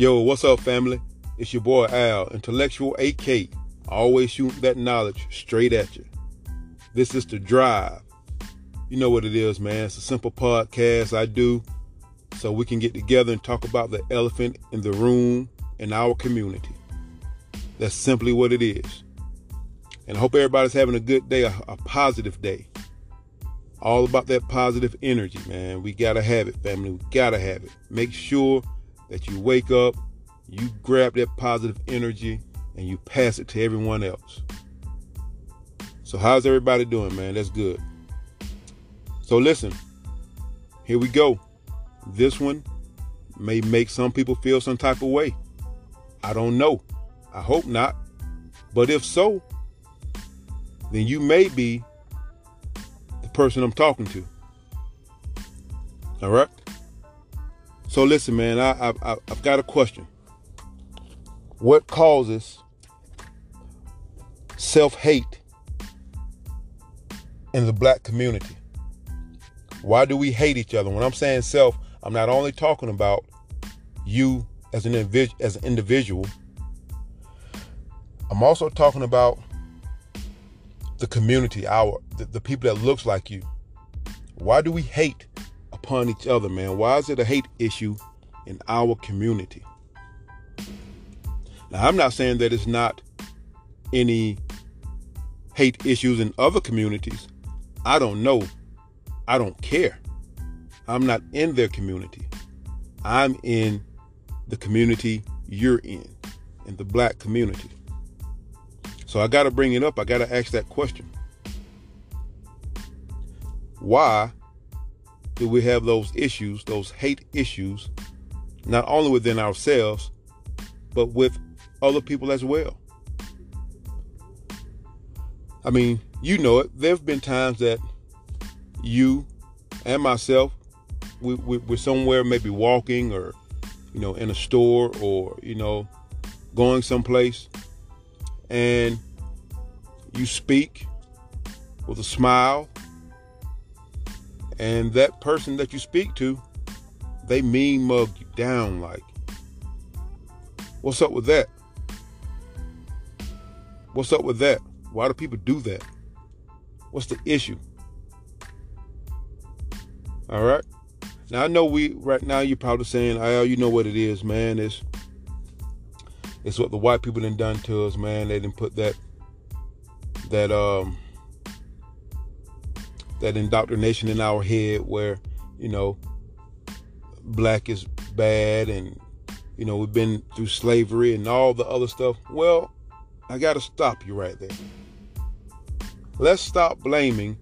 Yo, what's up, family? It's your boy Al, Intellectual AK, always shooting that knowledge straight at you. This is The Drive. You know what it is, man. It's a simple podcast I do so we can get together and talk about the elephant in the room in our community. That's simply what it is. And I hope everybody's having a good day, a positive day. All about that positive energy, man. We got to have it, family. We got to have it. Make sure that you wake up, you grab that positive energy, and you pass it to everyone else. So how's everybody doing, man? That's good. So listen, here we go. This one may make some people feel some type of way. I don't know. I hope not. But if so, then you may be person I'm talking to. All right. So listen, man, I've got a question. What causes self-hate in the black community? Why do we hate each other? When I'm saying self, I'm not only talking about you as an individual. I'm also talking about the community, the people that looks like you. Why do we hate upon each other, man? Why is it a hate issue in our community? Now, I'm not saying that it's not any hate issues in other communities. I don't know. I don't care. I'm not in their community. I'm in the community you're in the black community. So I got to bring it up. I got to ask that question. Why do we have those issues, those hate issues, not only within ourselves, but with other people as well? I mean, you know it. There have been times that you and myself, we're somewhere, maybe walking or, you know, in a store or, you know, going someplace. And you speak with a smile, and that person that you speak to, they mean mug you down like, what's up with that? What's up with that? Why do people do that? What's the issue? All right. Now, I know right now you're probably saying, oh, you know what it is, man. It's what the white people done to us, man. They didn't put that indoctrination in our head where, you know, black is bad and, you know, we've been through slavery and all the other stuff. Well, I got to stop you right there. Let's stop blaming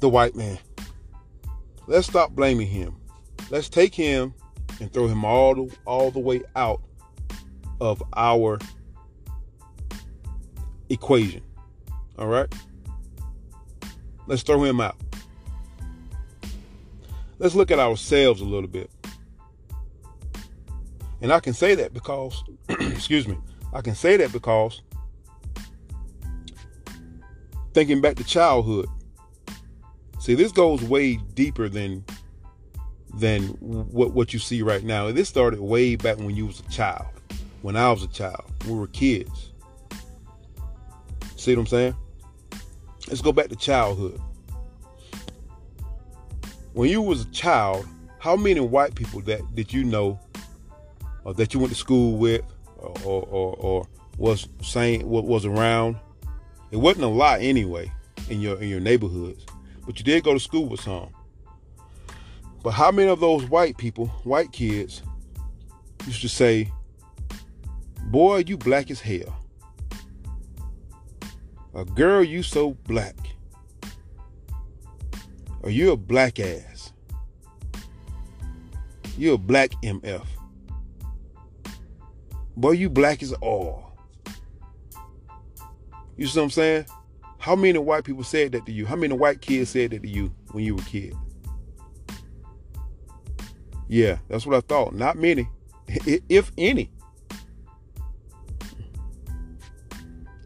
the white man. Let's stop blaming him. Let's take him and throw him all the way out of our equation. All right? Let's throw him out. Let's look at ourselves a little bit. And I can say that because, excuse me, I can say that because thinking back to childhood. See, this goes way deeper than what you see right now. This started way back when you was a child. When I was a child, we were kids. See what I'm saying? Let's go back to childhood. When you was a child, how many white people that did you know, or that you went to school with, or was around? It wasn't a lot anyway in your neighborhoods, but you did go to school with some. But how many of those white people, white kids, used to say, boy, you black as hell. A girl, you so black. Or you're a black ass. You're a black MF. Boy, you black as all. You see what I'm saying? How many white people said that to you? How many white kids said that to you when you were a kid? Yeah, that's what I thought. Not many, if any.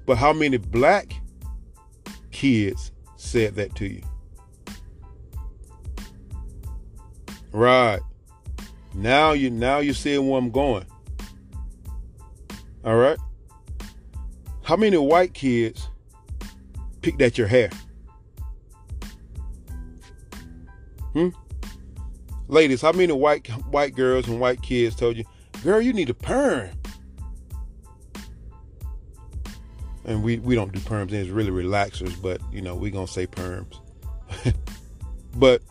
But how many black kids said that to you? Right. Now you're seeing where I'm going. All right. How many white kids picked at your hair? Ladies, how many white girls and white kids told you, girl, you need a perm? And we don't do perms, and it's really relaxers, but we're gonna say perms. But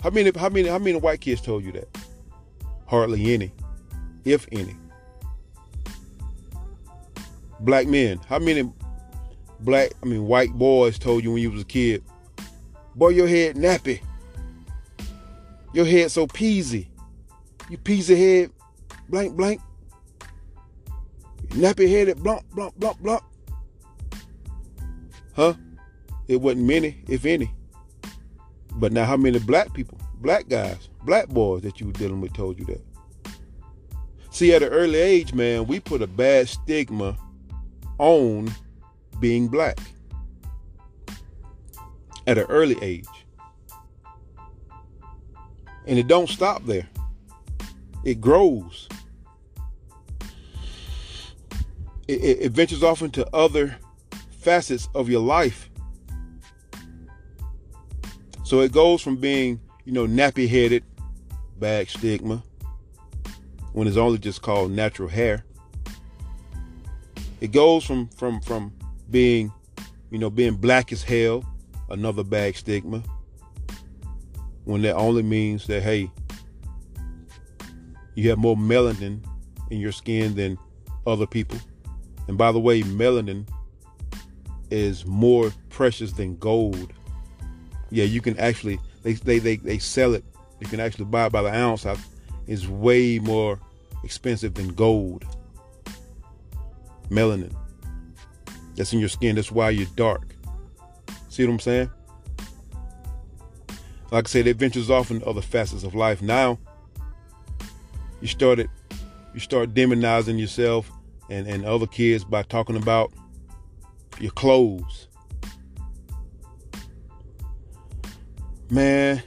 how many white kids told you that? Hardly any, if any. Black men, how many white boys told you when you was a kid, boy, your head nappy. Your head so peasy. You peasy head, blank, blank. Nappy headed, blomp, blomp, blomp, blomp. Huh? It wasn't many, if any. But now how many black people, black guys, black boys that you were dealing with told you that? See, at an early age, man, we put a bad stigma on being black. At an early age. And it don't stop there. It grows. It ventures off into other facets of your life. So it goes from being, nappy-headed, bad stigma, when it's only just called natural hair. It goes from being, being black as hell, another bad stigma, when that only means that, hey, you have more melanin in your skin than other people. And by the way, melanin is more precious than gold. Yeah, you can actually, they sell it. You can actually buy it by the ounce. It's way more expensive than gold. Melanin. That's in your skin. That's why you're dark. See what I'm saying? Like I said, it ventures off into other facets of life. Now, you start demonizing yourself and other kids by talking about your clothes. Man,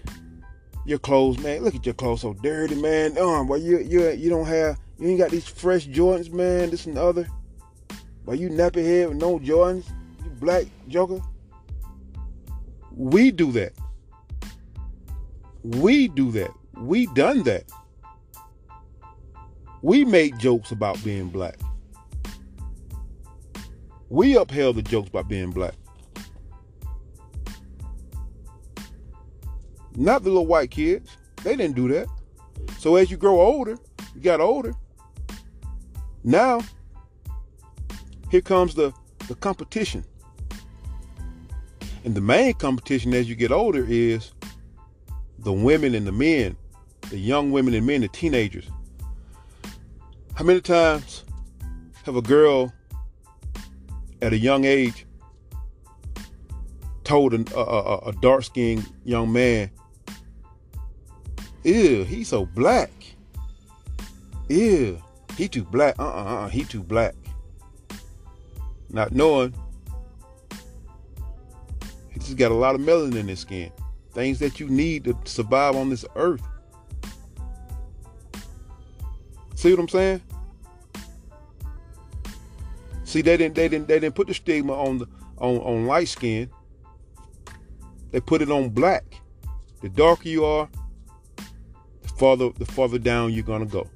your clothes, man. Look at your clothes, so dirty, man. Well, you don't have, you ain't got these fresh Jordans, man. This and the other. But you nappy head with no Jordans, you black joker. We do that. We done that. We made jokes about being black. We upheld the jokes about being black. Not the little white kids. They didn't do that. So as you grow older, you got older. Now, here comes the competition. And the main competition as you get older is the women and the men, the young women and men, the teenagers. How many times have a girl at a young age told a dark-skinned young man, ew, he's so black. Ew, he too black. He too black. Not knowing he just got a lot of melanin in his skin. Things that you need to survive on this earth. See what I'm saying? See, they didn't put the stigma on light skin. They put it on black. The darker you are, the farther down you're gonna go.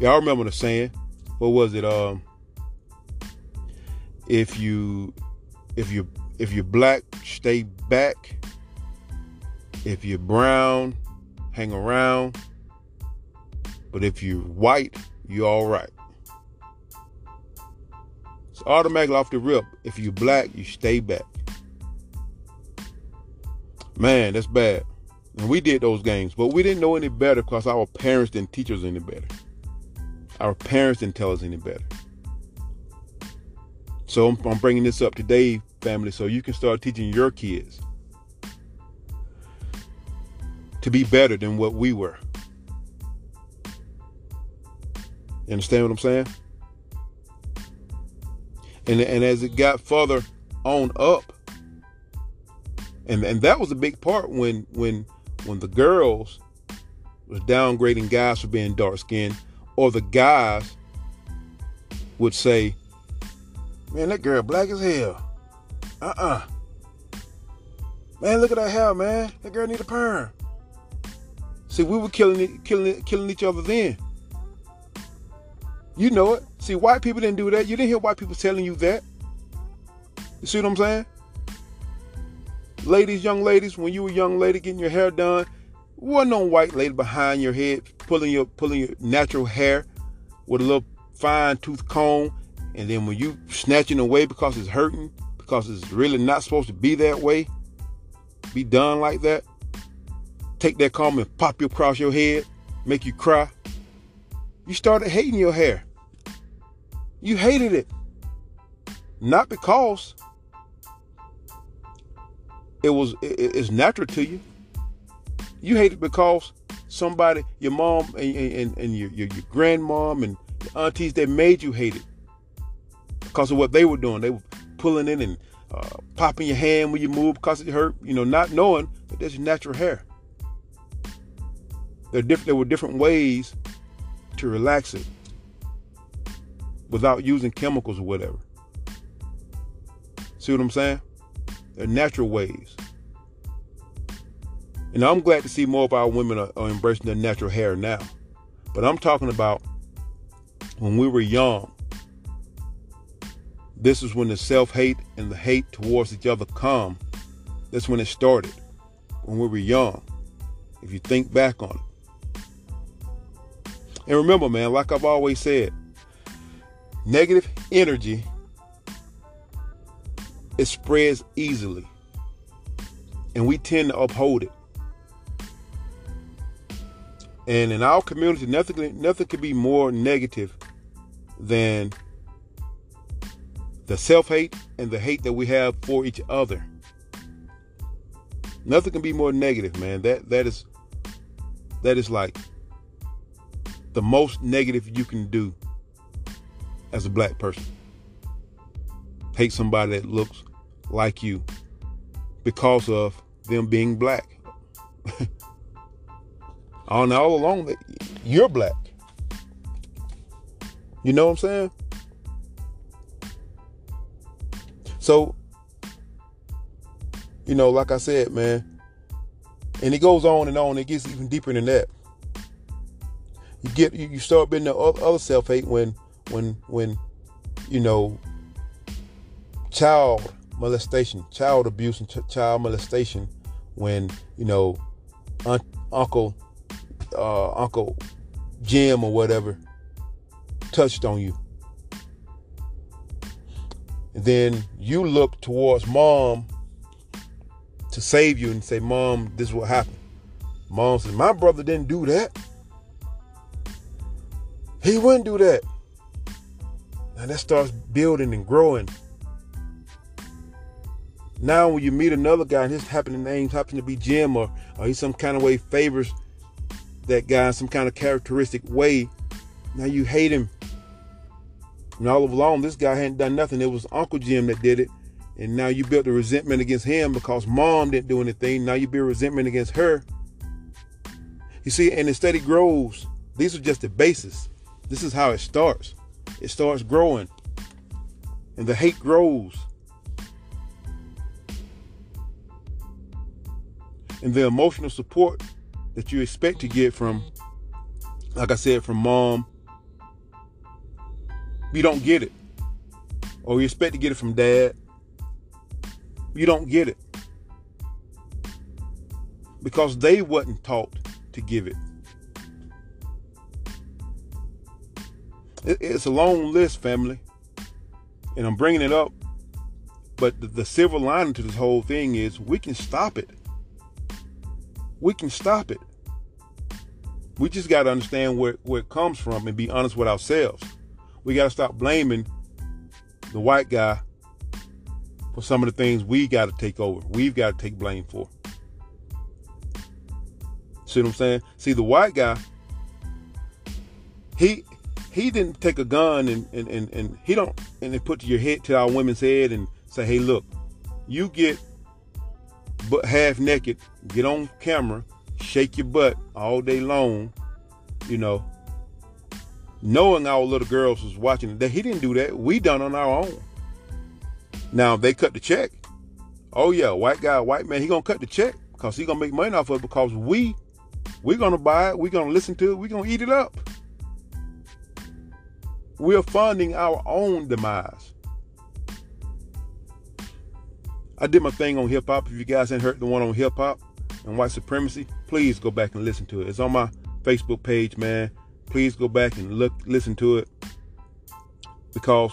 Y'all remember the saying? What was it? If you're black, stay back. If you're brown, hang around. But if you're white, you're all right. It's automatically off the rip. If you're black, you stay back. Man, that's bad. And we did those games, but we didn't know any better because our parents didn't teach us any better. Our parents didn't tell us any better. So I'm bringing this up today, family, so you can start teaching your kids to be better than what we were. You understand what I'm saying? And as it got further on up, and that was a big part when the girls was downgrading guys for being dark-skinned, or the guys would say, man, that girl black as hell. Man, look at that hair, man. That girl need a perm. See, we were killing each other then. You know it. See, white people didn't do that. You didn't hear white people telling you that. You see what I'm saying? Ladies, young ladies, when you were a young lady getting your hair done, wasn't no white lady behind your head pulling your natural hair with a little fine tooth comb, and then when you snatching away because it's hurting, because it's really not supposed to be that way, be done like that. Take that comb and pop you across your head, make you cry. You started hating your hair. You hated it. Not because it's natural to you. You hate it because somebody, your mom and your grandmom and your aunties, they made you hate it because of what they were doing. They were pulling in and popping your hand when you move because it hurt, not knowing that that's your natural hair. There were different ways to relax it without using chemicals or whatever. See what I'm saying? They're natural ways. And I'm glad to see more of our women are embracing their natural hair now. But I'm talking about when we were young. This is when the self-hate and the hate towards each other come. That's when it started, when we were young, if you think back on it. And remember, man, like I've always said, negative energy, it spreads easily. And we tend to uphold it. And in our community, nothing could be more negative than the self-hate and the hate that we have for each other. Nothing can be more negative, man. That is like the most negative you can do as a black person. Hate somebody that looks like you because of them being black. All along, that you're black. You know what I'm saying? So, like I said, man, and it goes on. It gets even deeper than that. You start being the other self-hate when child molestation, child abuse, and child molestation. When Uncle Jim or whatever touched on you, and then you look towards mom to save you and say, "Mom, this is what happened." Mom says, "My brother didn't do that. He wouldn't do that." Now that starts building and growing. Now when you meet another guy and his name happens to be Jim, or he some kind of way favors that guy in some kind of characteristic way, now you hate him. And all along, this guy hadn't done nothing. It was Uncle Jim that did it. And now you built a resentment against him because mom didn't do anything. Now you build resentment against her. You see, and instead it grows. These are just the basis. This is how it starts. It starts growing. And the hate grows. And the emotional support that you expect to get from, like I said, from mom, you don't get it. Or you expect to get it from dad, you don't get it. Because they wasn't taught to give it. It's a long list, family. And I'm bringing it up. But the silver lining to this whole thing is we can stop it. We can stop it. We just got to understand where it comes from and be honest with ourselves. We got to stop blaming the white guy for some of the things we got to take over. We've got to take blame for. See what I'm saying? See, the white guy, he didn't take a gun and he don't and they put to your head, to our women's head, and say, "Hey, look, you get half naked, get on camera, shake your butt all day long, you know, knowing our little girls was watching. That he didn't do that. We done on our own. Now they cut the check. Oh yeah, white guy, white man, he gonna cut the check because he gonna make money off of it, because we're gonna buy it, we're gonna listen to it, we're gonna eat it up. We're funding our own demise. I did my thing on hip hop. If you guys ain't heard the one on hip hop and white supremacy, please go back and listen to it. It's on my Facebook page, man. Please go back and listen to it, because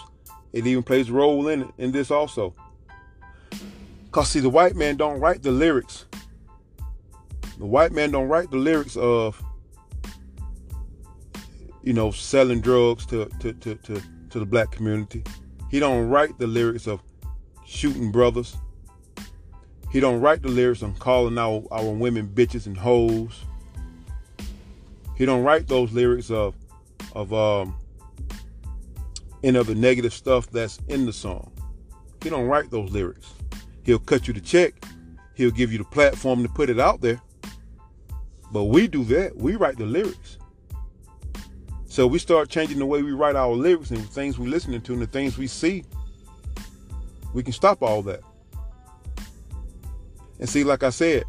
it even plays a role in this also. Because, see, the white man don't write the lyrics. The white man don't write the lyrics of, you know, selling drugs to the black community. He don't write the lyrics of shooting brothers. He don't write the lyrics on calling our women bitches and hoes. He don't write those lyrics of any of the negative stuff that's in the song. He don't write those lyrics. He'll cut you the check. He'll give you the platform to put it out there. But we do that. We write the lyrics. So we start changing the way we write our lyrics and the things we're listening to and the things we see. We can stop all that. And see, like I said,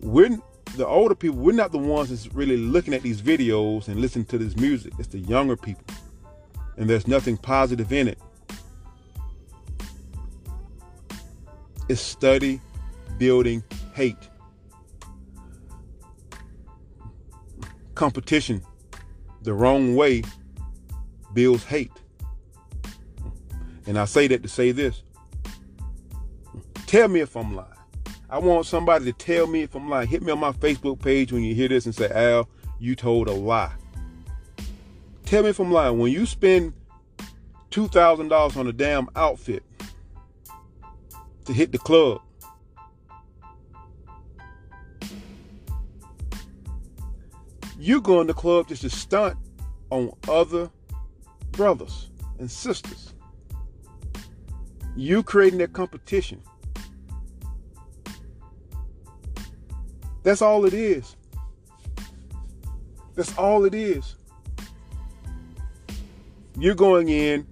we're the older people. We're not the ones that's really looking at these videos and listening to this music. It's the younger people. And there's nothing positive in it. It's study, building, hate. Competition the wrong way builds hate. And I say that to say this. Tell me if I'm lying. I want somebody to tell me if I'm lying. Hit me on my Facebook page when you hear this and say, Al, you told a lie. Tell me if I'm lying. When you spend $2,000 on a damn outfit to hit the club, you go in the club just to stunt on other brothers and sisters. You creating that competition. That's all it is. That's all it is. You're going in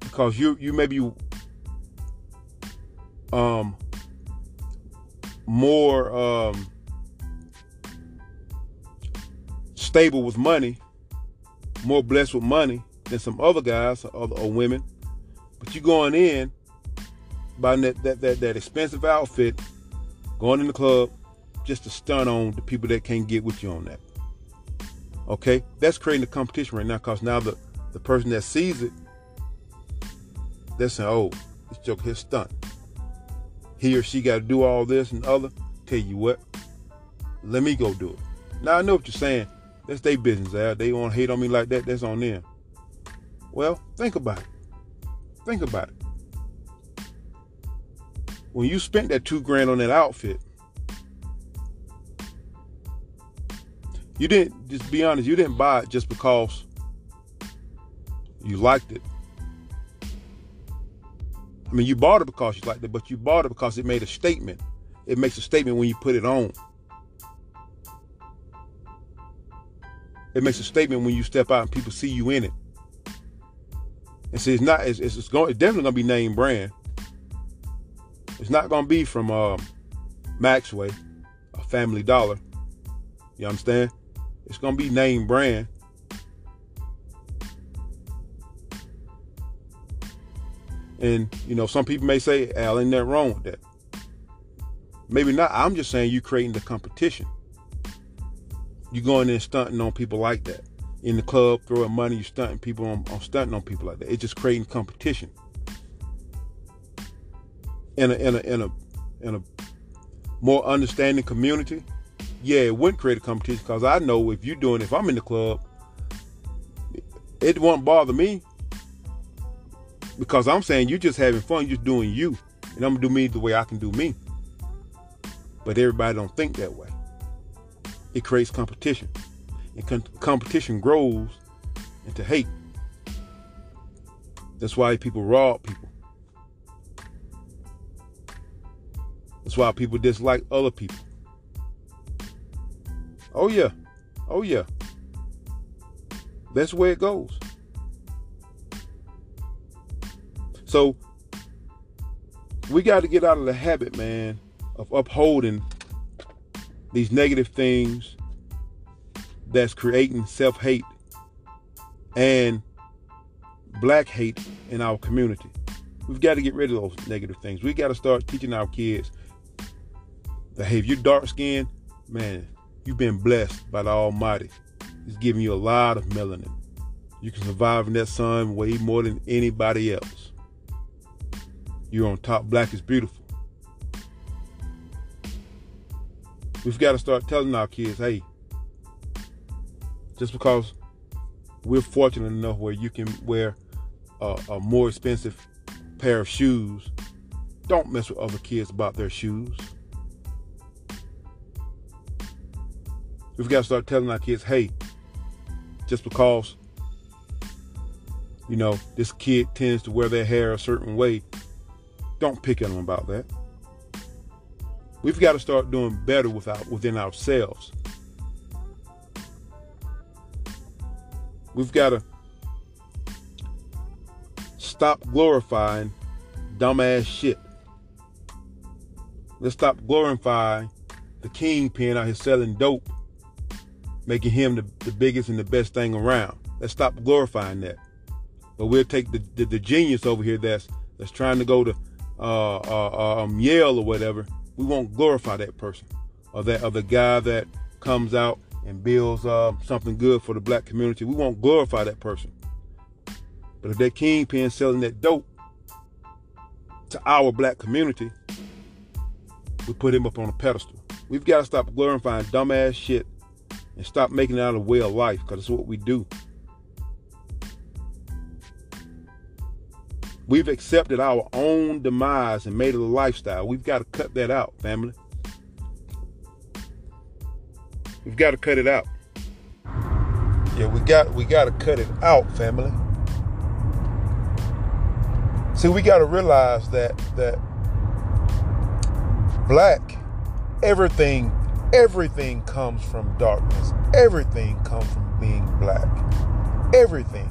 because you may be more stable with money, more blessed with money than some other guys or women. But you going in buying that expensive outfit, going in the club just to stun on the people that can't get with you on that. Okay? That's creating a competition right now, because now the person that sees it, they're saying, oh, this joke is stunt. He or she got to do all this and other. Tell you what, let me go do it. Now, I know what you're saying. That's their business, Al. They want to hate on me like that. That's on them. Well, think about it. Think about it. When you spent that $2,000 on that outfit, you didn't, just be honest, you didn't buy it just because you liked it. I mean, you bought it because you liked it, but you bought it because it made a statement. It makes a statement when you put it on. It makes a statement when you step out and people see you in it. And see, it's definitely going to be name brand. It's not going to be from Maxway or Family Dollar. You understand? It's going to be name brand. And, you know, some people may say, Al, ain't nothing wrong with that. Maybe not. I'm just saying you're creating the competition. You're going in stunting on people like that. In the club, throwing money, you're stunting people on stunting on people like that. It's just creating competition. In a more understanding community, yeah, it wouldn't create a competition, because I know if you're doing, if I'm in the club, it won't bother me. Because I'm saying you're just having fun, you're doing you. And I'm going to do me the way I can do me. But everybody don't think that way. It creates competition. And competition grows into hate. That's why people rob people. That's why people dislike other people. Oh, yeah. Oh, yeah. That's where it goes. So we got to get out of the habit, man, of upholding these negative things that's creating self-hate and black hate in our community. We've got to get rid of those negative things. We got to start teaching our kids that, hey, if you're dark-skinned, man, you've been blessed by the Almighty. It's giving you a lot of melanin. You can survive in that sun way more than anybody else. You're on top. Black is beautiful. We've got to start telling our kids, hey, just because we're fortunate enough where you can wear a more expensive pair of shoes, don't mess with other kids about their shoes. We've got to start telling our kids, hey, just because, you know, this kid tends to wear their hair a certain way, don't pick on them about that. We've got to start doing better within ourselves. We've got to stop glorifying dumbass shit. Let's stop glorifying the kingpin out here selling dope, making him the biggest and the best thing around. Let's stop glorifying that. But we'll take the genius over here that's trying to go to Yale or whatever. We won't glorify that person or that other guy that comes out and builds something good for the black community. We won't glorify that person. But if that kingpin selling that dope to our black community, we put him up on a pedestal. We've got to stop glorifying dumbass shit and stop making it out of way of life, because it's what we do. We've accepted our own demise and made it a lifestyle. We've got to cut that out, family. We've got to cut it out. Yeah, we got to cut it out, family. See, we got to realize that black, everything comes from darkness. Everything comes from being black. Everything.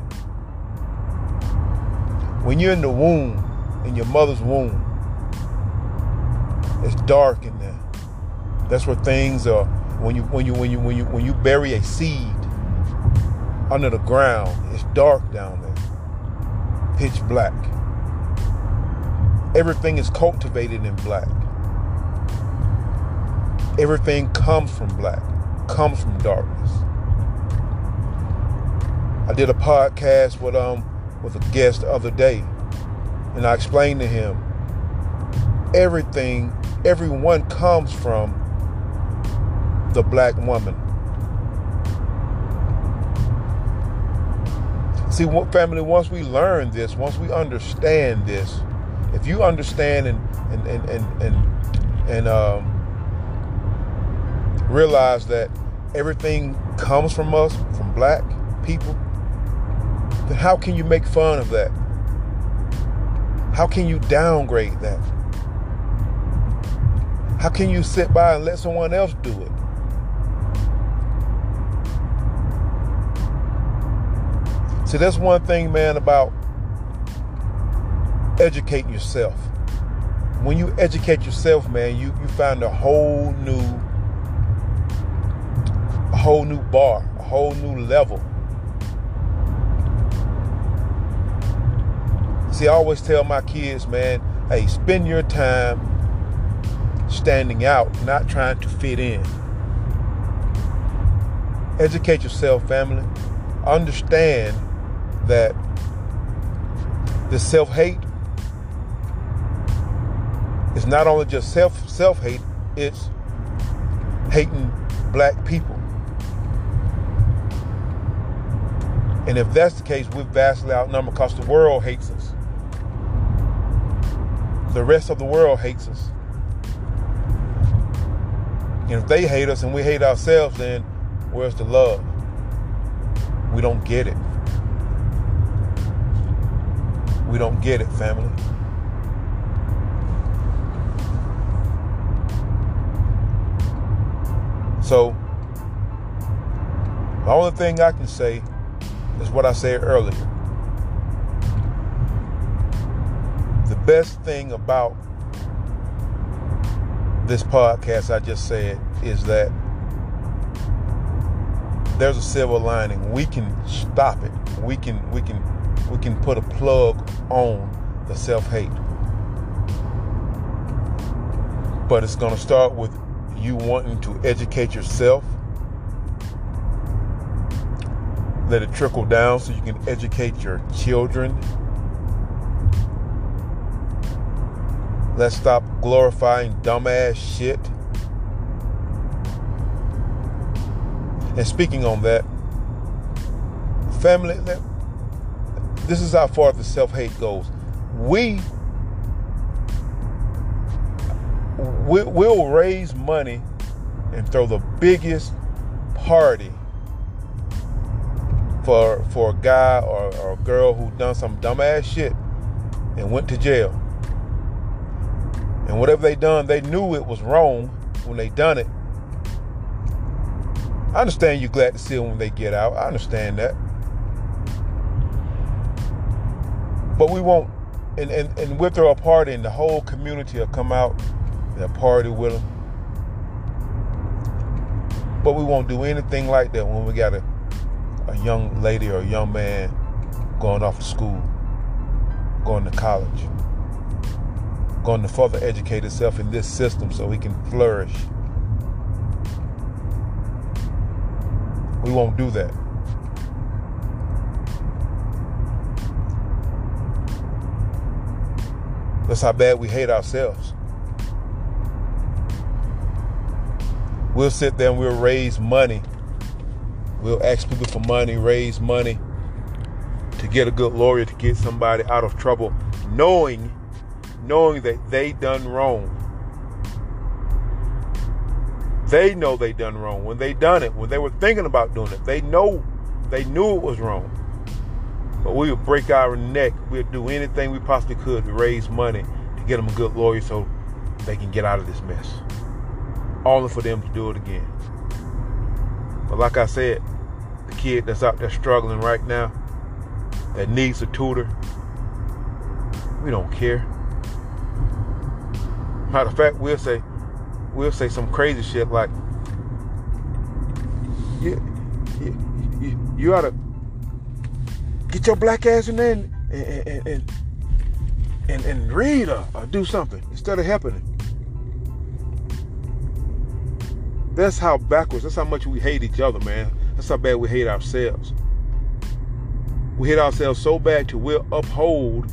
When you're in the womb, in your mother's womb, it's dark in there. That's where things are. When you bury a seed under the ground, it's dark down there. Pitch black. Everything is cultivated in black. Everything comes from black, comes from darkness. I did a podcast with a guest the other day, and I explained to him, everyone comes from the black woman. See, family, once we learn this, once we understand this, if you understand and realize that everything comes from us, from black people, then how can you make fun of that? How can you downgrade that? How can you sit by and let someone else do it? See, that's one thing, man, about educating yourself. When you educate yourself, man, you find a whole new bar, a whole new level. See, I always tell my kids, man, hey, spend your time standing out, not trying to fit in. Educate yourself, family. Understand that the self-hate is not only just self-hate, it's hating black people. And if that's the case, we're vastly outnumbered, because the world hates us. The rest of the world hates us. And if they hate us and we hate ourselves, then where's the love? We don't get it. We don't get it, family. So The only thing I can say is what I said earlier. The best thing about this podcast I just said is that there's a silver lining. We can stop it. We can put a plug on the self-hate. But it's going to start with you wanting to educate yourself. Let it trickle down so you can educate your children. Let's stop glorifying dumbass shit. And speaking on that, family, this is how far the self-hate goes. We'll raise money and throw the biggest party for a guy or a girl who done some dumbass shit and went to jail. And whatever they done, they knew it was wrong when they done it. I understand you're glad to see them when they get out. I understand that. But we won't, and we'll throw a party and the whole community will come out and party with them. But we won't do anything like that when we got a young lady or a young man going off to school, going to college, going to further educate himself in this system so he can flourish. We won't do that. That's how bad we hate ourselves. We'll sit there and we'll raise money. We'll ask people for money, raise money to get a good lawyer, to get somebody out of trouble, knowing that they done wrong. They know they done wrong. When they done it, when they were thinking about doing it, they knew it was wrong. But we would break our neck. We'd do anything we possibly could to raise money to get them a good lawyer so they can get out of this mess. Only for them to do it again. But like I said, the kid that's out there struggling right now, that needs a tutor, we don't care. Matter of fact, we'll say some crazy shit like, you ought to get your black ass in there and read or do something instead of helping it. That's how backwards, that's how much we hate each other, man. That's how bad we hate ourselves. We hate ourselves so bad till we'll uphold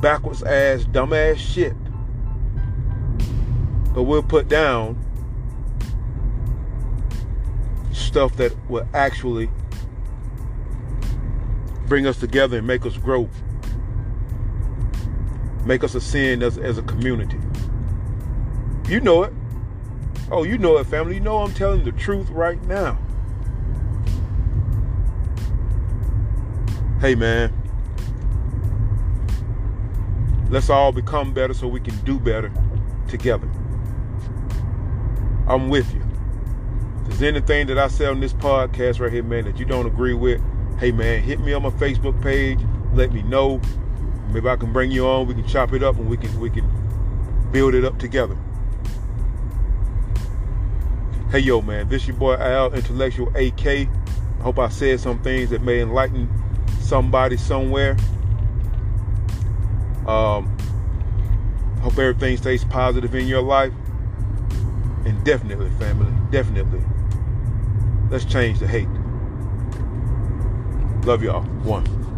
backwards ass, dumbass shit. But we'll put down stuff that will actually bring us together and make us grow. Make us ascend as a community. You know it. Oh, you know it, family. You know I'm telling the truth right now. Hey, man. Let's all become better so we can do better together. I'm with you. If there's anything that I say on this podcast right here, man, that you don't agree with, hey, man, hit me on my Facebook page. Let me know. Maybe I can bring you on. We can chop it up and we can build it up together. Hey, yo, man, this your boy Al, Intellectual AK. I hope I said some things that may enlighten somebody somewhere. Hope everything stays positive in your life. And definitely, family, definitely, let's change the hate. Love y'all. One.